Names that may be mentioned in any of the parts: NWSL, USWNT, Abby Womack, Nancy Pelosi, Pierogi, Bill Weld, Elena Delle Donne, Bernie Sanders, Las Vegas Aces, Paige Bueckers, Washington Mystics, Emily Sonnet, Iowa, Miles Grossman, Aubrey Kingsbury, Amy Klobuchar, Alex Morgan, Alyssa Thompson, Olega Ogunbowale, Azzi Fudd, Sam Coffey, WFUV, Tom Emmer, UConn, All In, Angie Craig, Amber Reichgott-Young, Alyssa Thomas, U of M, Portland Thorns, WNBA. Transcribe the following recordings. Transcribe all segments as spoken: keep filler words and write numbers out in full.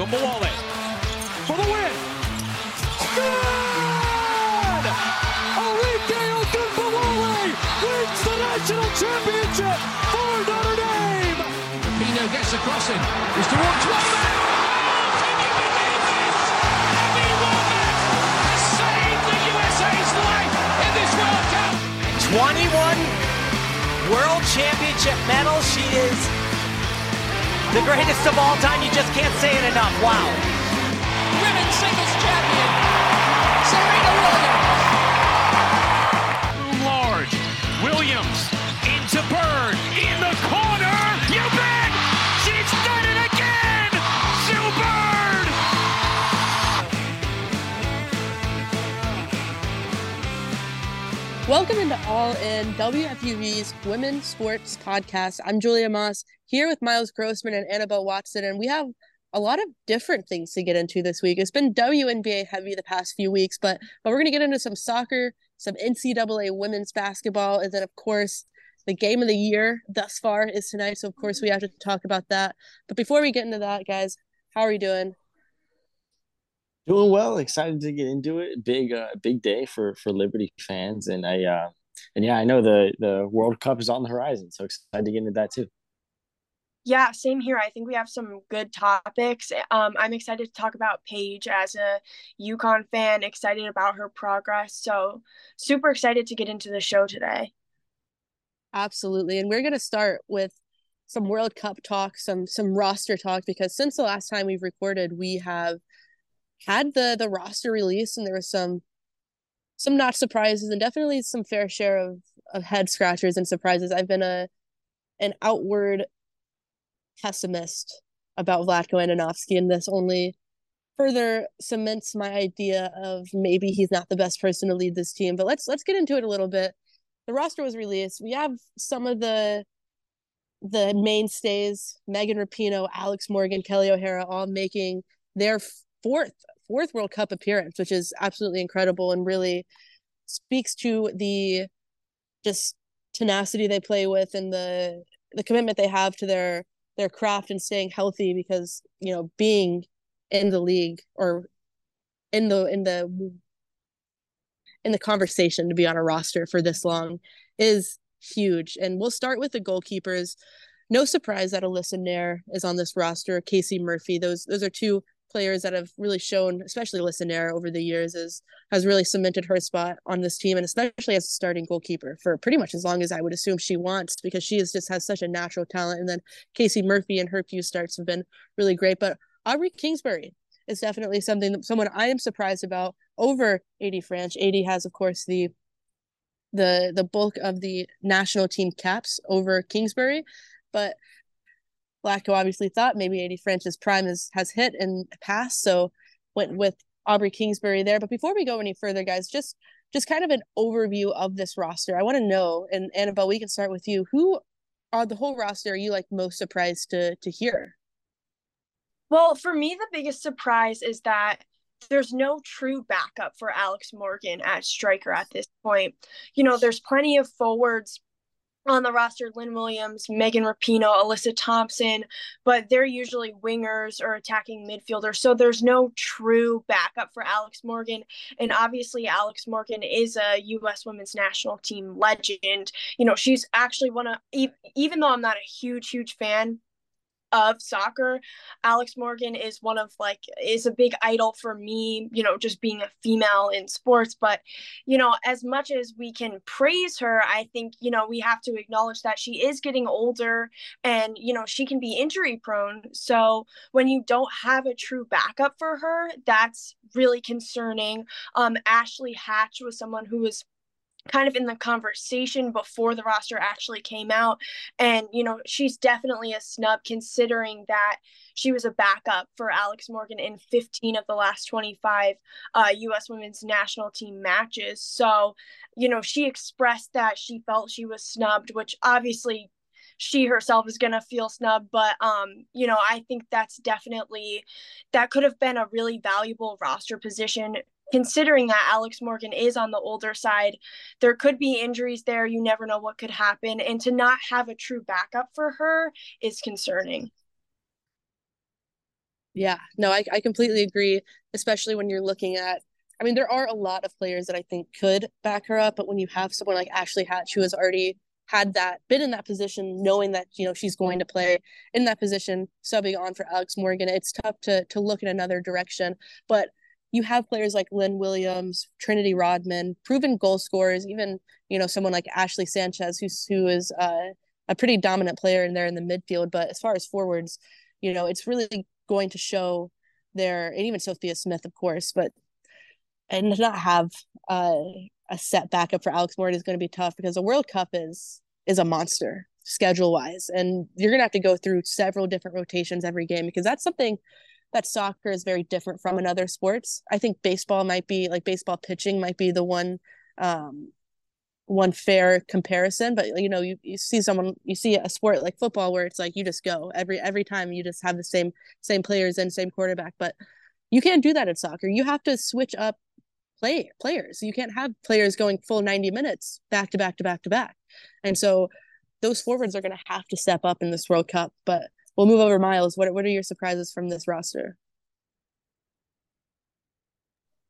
Ogunbowale for the win. Good! Olega Ogunbowale wins the national championship for Notre Dame. Rapinoe gets the crossing. It's towards one man. Can you believe this? Abby Womack has saved the U S A's life in this World Cup. twenty-one World Championship medal. She is the greatest of all time. You just can't say it enough. Wow. Women's singles champion, Serena Williams. Large. Williams into Bird. In the corner. You bet. She's done it again. Sue Bird. Welcome into All In, W F U V's Women's Sports Podcast. I'm Julia Moss, here with Miles Grossman and Annabelle Watson, and we have a lot of different things to get into this week. It's been W N B A heavy the past few weeks, but, but we're going to get into some soccer, some N C double A women's basketball, and then, of course, the game of the year thus far is tonight, so, of course, we have to talk about that. But before we get into that, guys, how are you doing? Doing well, excited to get into it. Big, uh, big day for for Liberty fans, and I, uh, and yeah, I know the the World Cup is on the horizon, so excited to get into that too. Yeah, same here. I think we have some good topics. Um, I'm excited to talk about Paige as a UConn fan. Excited about her progress, so super excited to get into the show today. Absolutely, and we're gonna start with some World Cup talk, some some roster talk, because since the last time we've recorded, we have had the the roster release, and there was some some not surprises and definitely some fair share of of head scratchers and surprises. I've been a an outward pessimist about Vlatko Andonovski, and this only further cements my idea of maybe he's not the best person to lead this team. But let's let's get into it a little bit. The roster was released. We have some of the the mainstays, Megan Rapinoe, Alex Morgan, Kelly O'Hara, all making their fourth fourth World Cup appearance, which is absolutely incredible and really speaks to the just tenacity they play with and the the commitment they have to their their craft and staying healthy, because, you know, being in the league or in the in the in the conversation to be on a roster for this long is huge. And we'll start with the goalkeepers. No surprise that Alyssa Naeher is on this roster. Casey Murphy, those those are two players that have really shown, especially Alyssa Naeher over the years, is has really cemented her spot on this team, and especially as a starting goalkeeper for pretty much as long as I would assume she wants, because she is just has such a natural talent. And then Casey Murphy and her few starts have been really great. But Aubrey Kingsbury is definitely something someone I am surprised about over Adie French. Adie has, of course, the the the bulk of the national team caps over Kingsbury, but Vlatko obviously thought maybe Adie French's prime is, has hit and passed, so went with Aubrey Kingsbury there. But before we go any further, guys, just just kind of an overview of this roster. I want to know, and Annabelle, we can start with you. Who on the whole roster are you like most surprised to to hear? Well, for me, the biggest surprise is that there's no true backup for Alex Morgan at striker at this point. You know, there's plenty of forwards on the roster, Lynn Williams, Megan Rapinoe, Alyssa Thompson, but they're usually wingers or attacking midfielders, so there's no true backup for Alex Morgan. And obviously Alex Morgan is a U S women's national team legend. You know, she's actually one of, even though I'm not a huge, huge fan of soccer, Alex Morgan is one of like is a big idol for me, you know, just being a female in sports. But, you know, as much as we can praise her, I think, you know, we have to acknowledge that she is getting older and, you know, she can be injury prone. So when you don't have a true backup for her, that's really concerning. Um, Ashley Hatch was someone who was kind of in the conversation before the roster actually came out. And, you know, she's definitely a snub, considering that she was a backup for Alex Morgan in fifteen of the last twenty-five uh, U S women's national team matches. So, you know, she expressed that she felt she was snubbed, which obviously she herself is going to feel snubbed. But, um, you know, I think that's definitely, that could have been a really valuable roster position, considering that Alex Morgan is on the older side. There could be injuries there. You never know what could happen. And to not have a true backup for her is concerning. Yeah, no, I, I completely agree, especially when you're looking at, I mean, there are a lot of players that I think could back her up, but when you have someone like Ashley Hatch, who has already had that, been in that position, knowing that, you know, she's going to play in that position, subbing on for Alex Morgan, it's tough to to look in another direction. But you have players like Lynn Williams, Trinity Rodman, proven goal scorers, even, you know, someone like Ashley Sanchez, who's, who is uh, a pretty dominant player in there in the midfield. But as far as forwards, you know, it's really going to show their, and even Sophia Smith, of course, but and to not have uh, a set backup for Alex Morgan is going to be tough, because the World Cup is is a monster schedule-wise. And you're going to have to go through several different rotations every game, because that's something that soccer is very different from in other sports. I think baseball might be, like baseball pitching might be the one um, one fair comparison, but you know, you, you see someone, you see a sport like football where it's like, you just go every, every time you just have the same, same players and same quarterback, but you can't do that in soccer. You have to switch up play players. You can't have players going full ninety minutes back to back to back to back. And so those forwards are going to have to step up in this World Cup. But we'll move over, Miles. What, what are your surprises from this roster?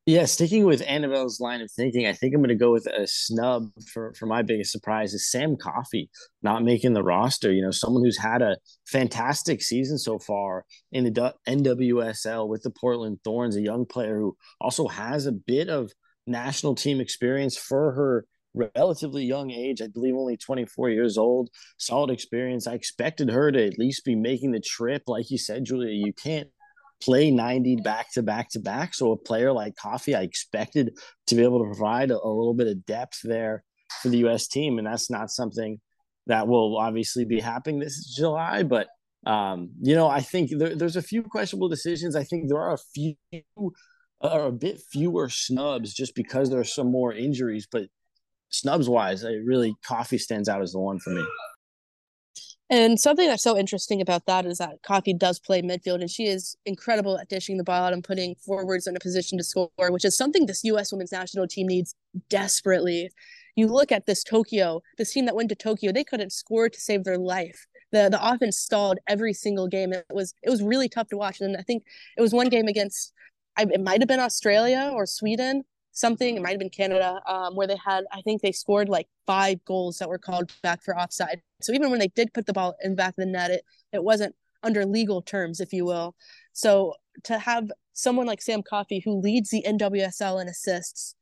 Yeah, sticking with Annabelle's line of thinking, I think I'm going to go with a snub for, for my biggest surprise is Sam Coffey not making the roster. You know, someone who's had a fantastic season so far in the N W S L with the Portland Thorns, a young player who also has a bit of national team experience for her relatively young age. I believe only twenty-four years old, solid experience. I expected her to at least be making the trip. Like you said, Julia, you can't play ninety back to back to back. So a player like Coffey, I expected to be able to provide a, a little bit of depth there for the U S team. And that's not something that will obviously be happening this July. But, um, you know, I think there, there's a few questionable decisions. I think there are a few or a bit fewer snubs just because there are some more injuries. But snubs wise, I really Coffey stands out as the one for me. And something that's so interesting about that is that Coffey does play midfield, and she is incredible at dishing the ball out and putting forwards in a position to score, which is something this U S women's national team needs desperately. You look at this Tokyo, this team that went to Tokyo, they couldn't score to save their life. The the offense stalled every single game. It was it was really tough to watch. And I think it was one game against, it might have been Australia or Sweden, something, it might have been Canada, um, where they had, I think they scored like five goals that were called back for offside. So even when they did put the ball in back of the net, it, it wasn't under legal terms, if you will. So to have someone like Sam Coffey, who leads the N W S L in assists,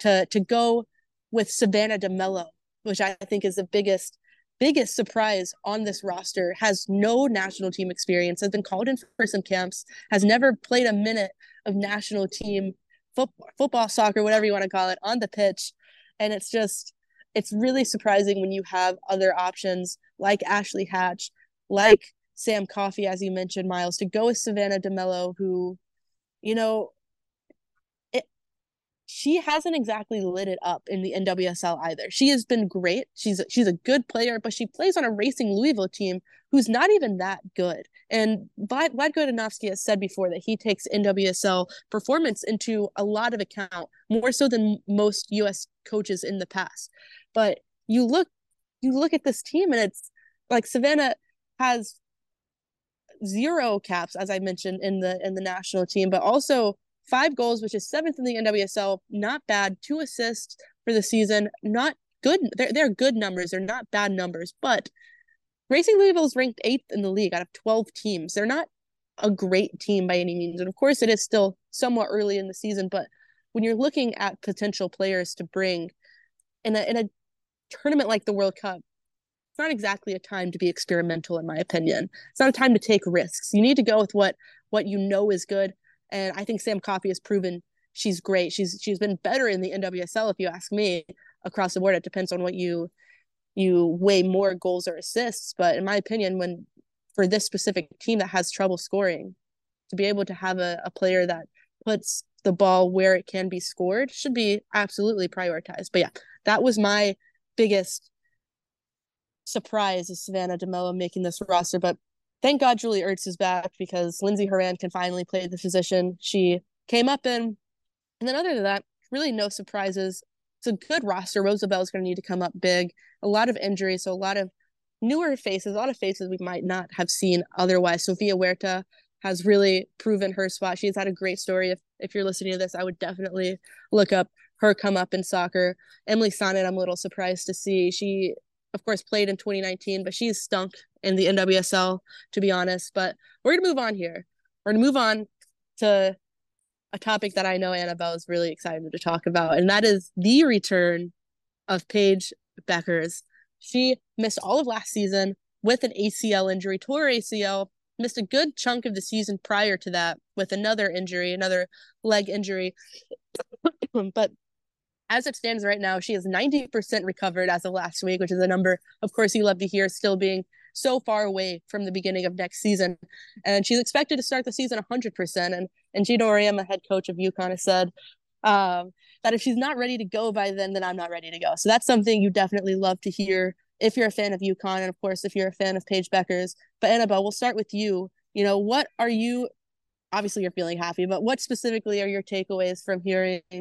to to go with Savannah DeMelo, which I think is the biggest, biggest surprise on this roster, has no national team experience, has been called in for some camps, has never played a minute of national team football, football, soccer, whatever you want to call it, on the pitch. And it's just, it's really surprising when you have other options like Ashley Hatch, like Sam Coffey, as you mentioned, Miles, to go with Savannah DeMelo, who, you know, it, she hasn't exactly lit it up in the N W S L either. She has been great. She's, she's a good player, but she plays on a Racing Louisville team who's not even that good. And Vlatko Andonovski has said before that he takes N W S L performance into a lot of account, more so than most U S coaches in the past. But you look, you look at this team, and it's like Savannah has zero caps, as I mentioned, in the in the national team, but also five goals, which is seventh in the N W S L. Not bad. Two assists for the season. Not good. They're they're good numbers. They're not bad numbers, but Racing Louisville is ranked eighth in the league out of twelve teams. They're not a great team by any means. And of course, it is still somewhat early in the season. But when you're looking at potential players to bring in a, in a tournament like the World Cup, it's not exactly a time to be experimental, in my opinion. It's not a time to take risks. You need to go with what, what you know is good. And I think Sam Coffey has proven she's great. She's She's been better in the N W S L, if you ask me, across the board. It depends on what you... you weigh more goals or assists, but in my opinion, when for this specific team that has trouble scoring, to be able to have a, a player that puts the ball where it can be scored should be absolutely prioritized. But yeah, that was my biggest surprise, is Savannah DeMelo making this roster. But thank God Julie Ertz is back, because Lindsey Horan can finally play the position she came up in. And then other than that, really no surprises. It's a good roster. Roosevelt is going to need to come up big. A lot of injuries, so a lot of newer faces, a lot of faces we might not have seen otherwise. Sofia Huerta has really proven her spot. She's had a great story. If if you're listening to this, I would definitely look up her come up in soccer. Emily Sonnet, I'm a little surprised to see. She, of course, played in twenty nineteen, but she's stunk in the N W S L, to be honest. But we're going to move on here. We're going to move on to a topic that I know Annabelle is really excited to talk about, and that is the return of Paige Bueckers. She missed all of last season with an A C L injury, tore A C L, missed a good chunk of the season prior to that with another injury, another leg injury. But as it stands right now, she is ninety percent recovered as of last week, which is a number, of course, you love to hear, still being so far away from the beginning of next season. And she's expected to start the season one hundred percent. And, and Geno Auriemma, head coach of UConn, has said um, that if she's not ready to go by then, then I'm not ready to go. So that's something you definitely love to hear if you're a fan of UConn, and, of course, if you're a fan of Paige Bueckers. But, Annabelle, we'll start with you. You know, what are you – obviously you're feeling happy, but what specifically are your takeaways from hearing –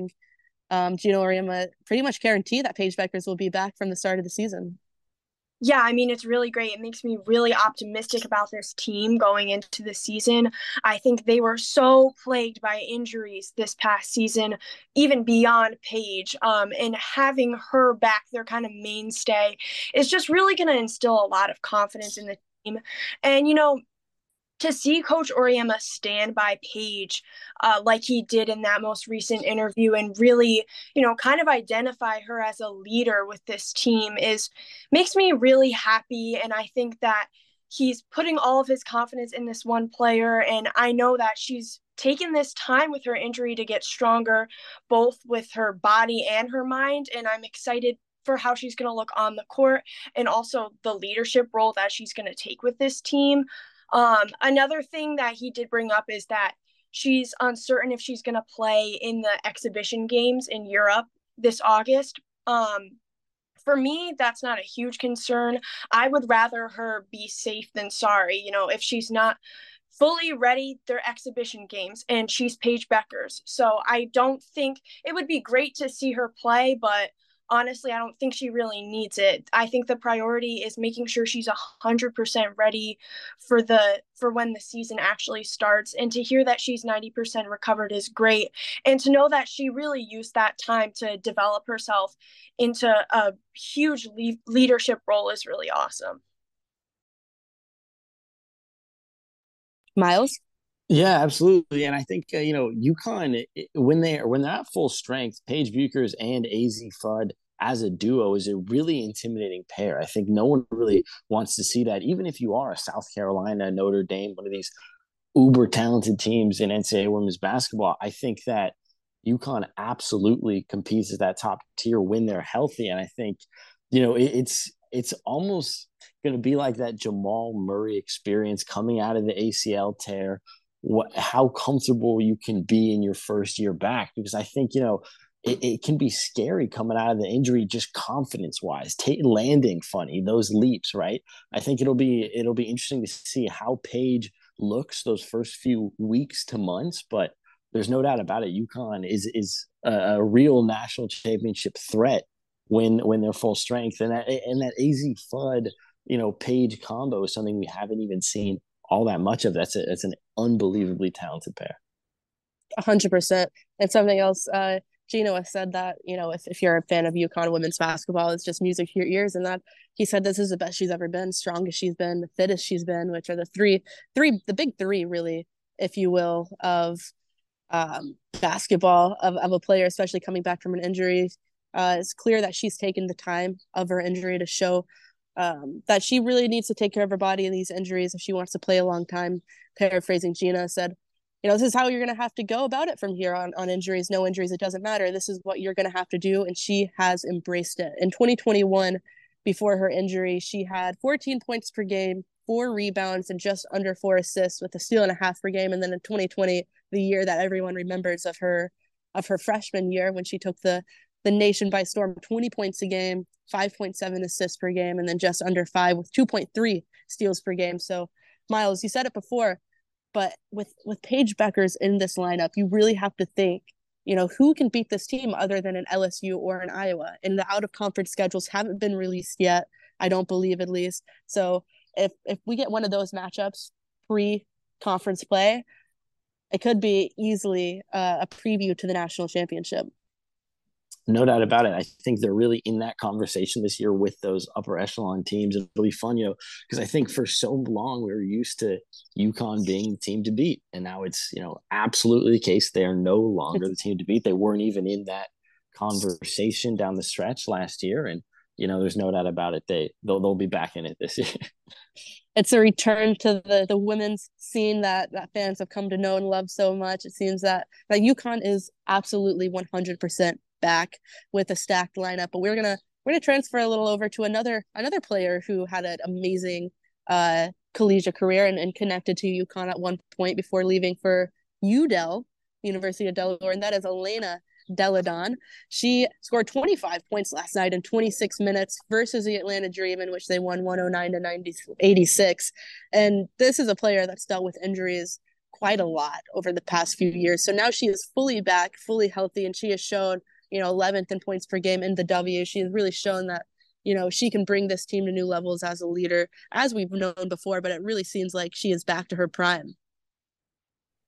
Um, Geno Auriemma pretty much guarantee that Paige Bueckers will be back from the start of the season? Yeah, I mean, it's really great. It makes me really optimistic about this team going into the season. I think they were so plagued by injuries this past season, even beyond Paige. Um, and having her back, their kind of mainstay, is just really going to instill a lot of confidence in the team. And, you know, to see Coach Auriemma stand by Paige uh, like he did in that most recent interview and really, you know, kind of identify her as a leader with this team is makes me really happy. And I think that he's putting all of his confidence in this one player. And I know that she's taken this time with her injury to get stronger, both with her body and her mind. And I'm excited for how she's going to look on the court and also the leadership role that she's going to take with this team. Um, another thing that he did bring up is that she's uncertain if she's going to play in the exhibition games in Europe this August. Um, for me, that's not a huge concern. I would rather her be safe than sorry. You know, if she's not fully ready, they're exhibition games, and she's Paige Bueckers. So I don't think it would be great to see her play, but honestly, I don't think she really needs it. I think the priority is making sure she's one hundred percent ready for the for when the season actually starts. And to hear that she's ninety percent recovered is great. And to know that she really used that time to develop herself into a huge le- leadership role is really awesome. Miles? Yeah, absolutely. And I think, uh, you know, UConn, it, when, they are, when they're at full strength, Paige Bueckers and Azzi Fudd as a duo is a really intimidating pair. I think no one really wants to see that, even if you are a South Carolina, Notre Dame, one of these uber-talented teams in N C double A women's basketball. I think that UConn absolutely competes at that top tier when they're healthy. And I think, you know, it, it's it's almost going to be like that Jamal Murray experience coming out of the A C L tear. What, how comfortable you can be in your first year back, because I think, you know, it, it can be scary coming out of the injury, just confidence wise, t- landing funny, those leaps. Right. I think it'll be, it'll be interesting to see how Paige looks those first few weeks to months, but there's no doubt about it. UConn is, is a, a real national championship threat when, when they're full strength, and that, and that Azzi Fudd, you know, Paige combo is something we haven't even seen all that much of. That's a, that's an unbelievably talented pair. A hundred percent. And something else, uh, Geno has said that, you know, if, if you're a fan of UConn women's basketball, it's just music to your ears. And that he said, this is the best she's ever been, strongest she's been, the fittest she's been, which are the three, three, the big three really, if you will, of um, basketball of, of a player, especially coming back from an injury. Uh, it's clear that she's taken the time of her injury to show Um, that she really needs to take care of her body and these injuries if she wants to play a long time. Paraphrasing Gina said, you know, this is how you're going to have to go about it from here on, on injuries, no injuries, it doesn't matter. This is what you're going to have to do. And she has embraced it. In twenty twenty-one, before her injury, she had fourteen points per game, four rebounds, and just under four assists with a steal and a half per game. And then in twenty twenty, the year that everyone remembers of her, of her freshman year, when she took the the nation by storm, twenty points a game, five point seven assists per game, and then just under five with two point three steals per game. So, Miles, you said it before, but with, with Paige Bueckers in this lineup, you really have to think, you know, who can beat this team other than an L S U or an Iowa? And the out-of-conference schedules haven't been released yet, I don't believe, at least. So if if we get one of those matchups pre conference play, it could be easily uh, a preview to the national championship. No doubt about it. I think they're really in that conversation this year with those upper echelon teams. It'll be fun, you know, because I think for so long we were used to UConn being the team to beat. And now it's, you know, absolutely the case. They are no longer the team to beat. They weren't even in that conversation down the stretch last year. And, you know, there's no doubt about it. They, they'll, they'll be back in it this year. It's a return to the, the women's scene that, that fans have come to know and love so much. It seems that, that UConn is absolutely one hundred percent back with a stacked lineup, but we're gonna we're gonna transfer a little over to another another player who had an amazing uh collegiate career and, and connected to UConn at one point before leaving for U Del, University of Delaware, and that is Elena Delle Donne. She scored twenty-five points last night in twenty-six minutes versus the Atlanta Dream, in which they won one oh nine to eighty-six. And this is a player that's dealt with injuries quite a lot over the past few years. So now she is fully back, fully healthy, and she has shown, you know, eleventh in points per game in the W. She has really shown that, you know, she can bring this team to new levels as a leader, as we've known before, but it really seems like she is back to her prime.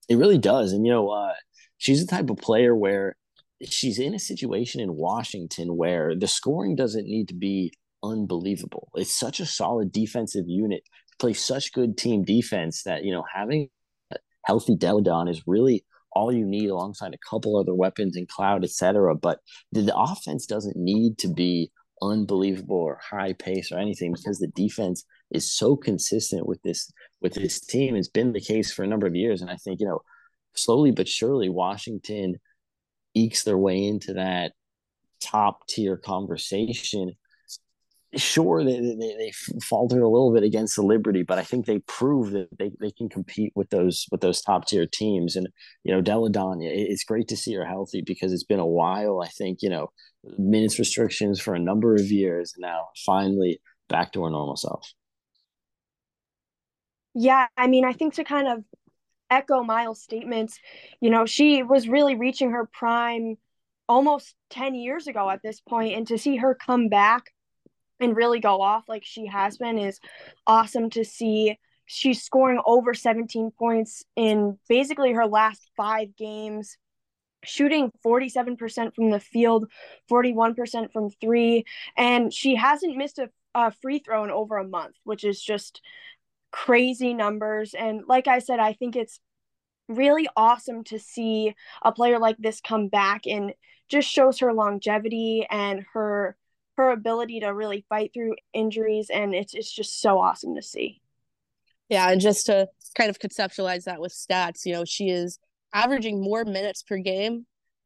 It really does. And, you know, uh, she's the type of player where she's in a situation in Washington where the scoring doesn't need to be unbelievable. It's such a solid defensive unit, plays such good team defense that, you know, having a healthy Delle Donne is really all you need, alongside a couple other weapons and Cloud, et cetera. But the, the offense doesn't need to be unbelievable or high pace or anything, because the defense is so consistent with this, with this team. It's been the case for a number of years. And I think, you know, slowly but surely Washington ekes their way into that top tier conversation. Sure, they, they, they faltered a little bit against the Liberty, but I think they proved that they, they can compete with those with those top-tier teams. And, you know, Delle Donne, it's great to see her healthy, because it's been a while. I think, you know, minutes restrictions for a number of years, now finally back to her normal self. Yeah, I mean, I think to kind of echo Miles' statements, you know, she was really reaching her prime almost ten years ago at this point, and to see her come back and really go off like she has been is awesome to see. She's scoring over seventeen points in basically her last five games, shooting forty-seven percent from the field, forty-one percent from three, and she hasn't missed a, a free throw in over a month, which is just crazy numbers. And like I said, I think it's really awesome to see a player like this come back, and just shows her longevity and her her ability to really fight through injuries. And it's it's just so awesome to see. Yeah, and just to kind of conceptualize that with stats, you know, she is averaging more minutes per game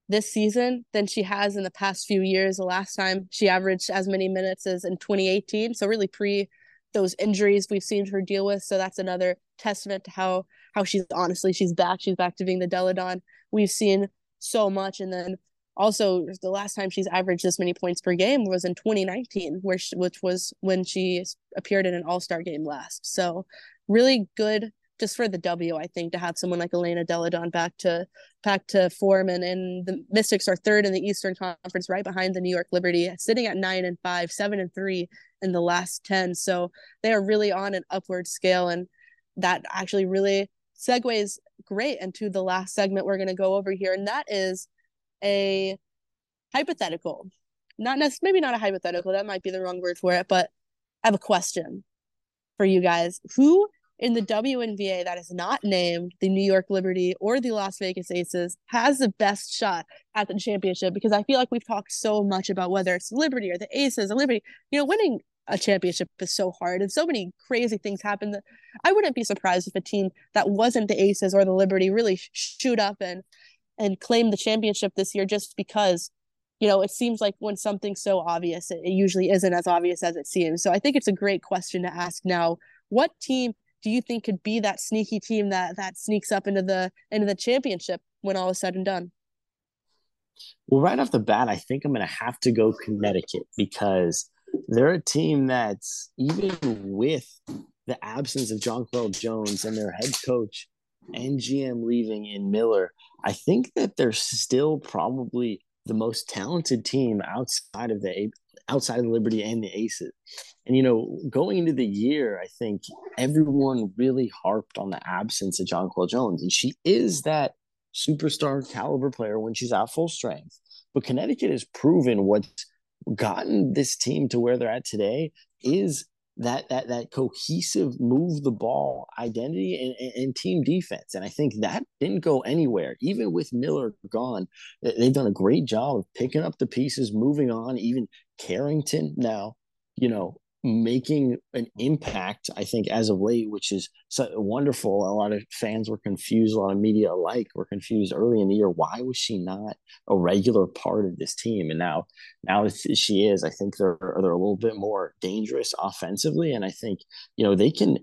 this season than she has in the past few years. The last time she averaged as many minutes as in twenty eighteen, so really pre those injuries we've seen her deal with. So that's another testament to how how she's honestly she's back she's back to being the Delle Donne we've seen so much. And then also, the last time she's averaged this many points per game was in twenty nineteen, where she, which was when she appeared in an all-star game last. So really good just for the W, I think, to have someone like Elena Delle Donne back to back to form. And, and the Mystics are third in the Eastern Conference, right behind the New York Liberty, sitting at nine and five, seven and three in the last ten. So they are really on an upward scale. And that actually really segues great into the last segment we're going to go over here. And that is a hypothetical, not necessarily, maybe not a hypothetical, that might be the wrong word for it, but I have a question for you guys. Who in the W N B A that is not named the New York Liberty or the Las Vegas Aces has the best shot at the championship? Because I feel like we've talked so much about whether it's the Liberty or the Aces or Liberty, you know, winning a championship is so hard and so many crazy things happen that I wouldn't be surprised if a team that wasn't the Aces or the Liberty really shoot up and and claim the championship this year, just because, you know, it seems like when something's so obvious, it usually isn't as obvious as it seems. So I think it's a great question to ask now. What team do you think could be that sneaky team that that sneaks up into the into the championship when all is said and done? Well, right off the bat, I think I'm going to have to go Connecticut, because they're a team that's, even with the absence of Jonquel Jones and their head coach and G M leaving in Miller, I think that they're still probably the most talented team outside of the outside of the Liberty and the Aces. And, you know, going into the year, I think everyone really harped on the absence of Jonquel Jones. And she is that superstar caliber player when she's at full strength. But Connecticut has proven what's gotten this team to where they're at today is that that that cohesive move the ball identity and, and, and team defense. And I think that didn't go anywhere. Even with Miller gone, they've done a great job of picking up the pieces, moving on, even Carrington now, you know, making an impact, I think, as of late, which is so wonderful. A lot of fans were confused, a lot of media alike were confused early in the year. Why was she not a regular part of this team? And now now she is. I think they're they're a little bit more dangerous offensively. And I think, you know, they can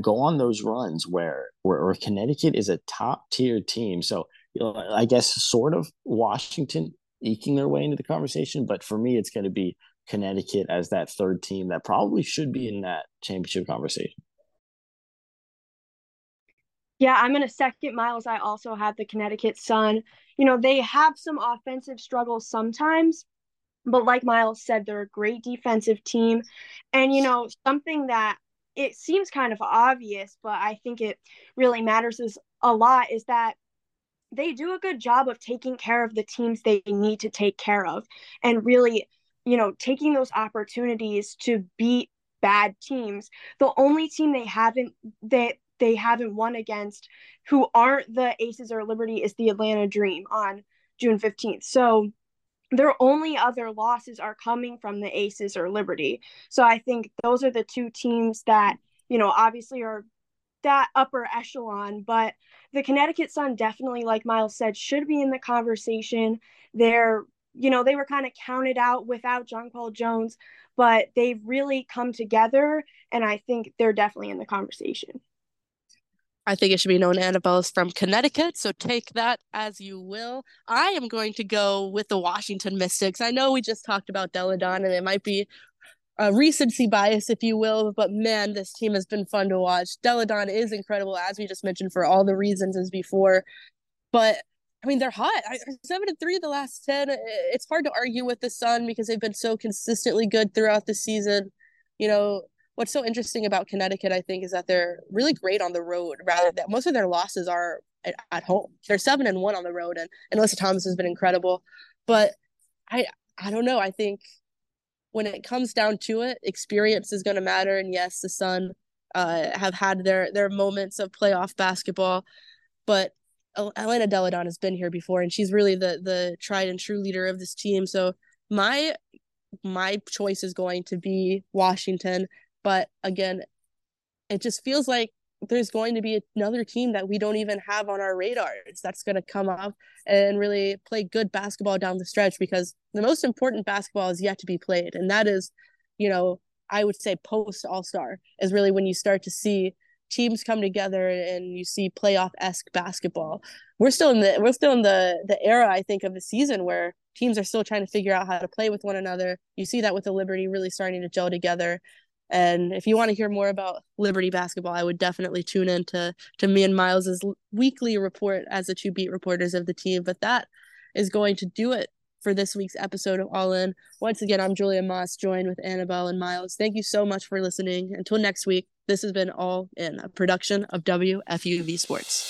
go on those runs where where, where Connecticut is a top-tier team. So, you know, I guess sort of Washington eking their way into the conversation. But for me, it's going to be Connecticut as that third team that probably should be in that championship conversation. Yeah, I'm going to second Miles. I also have the Connecticut Sun. You know, they have some offensive struggles sometimes, but like Miles said, they're a great defensive team. And, you know, something that it seems kind of obvious, but I think it really matters is a lot is that they do a good job of taking care of the teams they need to take care of and really, you know, taking those opportunities to beat bad teams. The only team they haven't that they, they haven't won against who aren't the Aces or Liberty is the Atlanta Dream on June fifteenth. So their only other losses are coming from the Aces or Liberty. So I think those are the two teams that, you know, obviously are that upper echelon, but the Connecticut Sun definitely, like Miles said, should be in the conversation. They're You know, they were kind of counted out without Jonquel Jones, but they've really come together, and I think they're definitely in the conversation. I think it should be known Annabelle is from Connecticut, so take that as you will. I am going to go with the Washington Mystics. I know we just talked about Delle Donne, and it might be a recency bias, if you will, but man, this team has been fun to watch. Delle Donne is incredible, as we just mentioned, for all the reasons as before, but I mean, they're hot. Seven and three of the last ten. It's hard to argue with the Sun because they've been so consistently good throughout the season. You know, what's so interesting about Connecticut, I think, is that they're really great on the road. Rather than most of their losses are at, at home. They're seven and one on the road, and, and Alyssa Thomas has been incredible. But I, I don't know. I think when it comes down to it, experience is going to matter. And yes, the Sun uh, have had their their moments of playoff basketball, but Elena Delle Donne has been here before, and she's really the the tried and true leader of this team. So my my choice is going to be Washington. But again, it just feels like there's going to be another team that we don't even have on our radars that's going to come up and really play good basketball down the stretch, because the most important basketball is yet to be played. And that is, you know, I would say post All-Star is really when you start to see teams come together and you see playoff-esque basketball. We're still in the we're still in the the era, I think, of the season where teams are still trying to figure out how to play with one another. You see that with the Liberty really starting to gel together. And if you want to hear more about Liberty basketball, I would definitely tune in to, to me and Miles's weekly report as the two beat reporters of the team. But that is going to do it for this week's episode of All In. Once again, I'm Julia Moss, joined with Annabelle and Miles. Thank you so much for listening. Until next week, this has been All In, a production of W F U V Sports.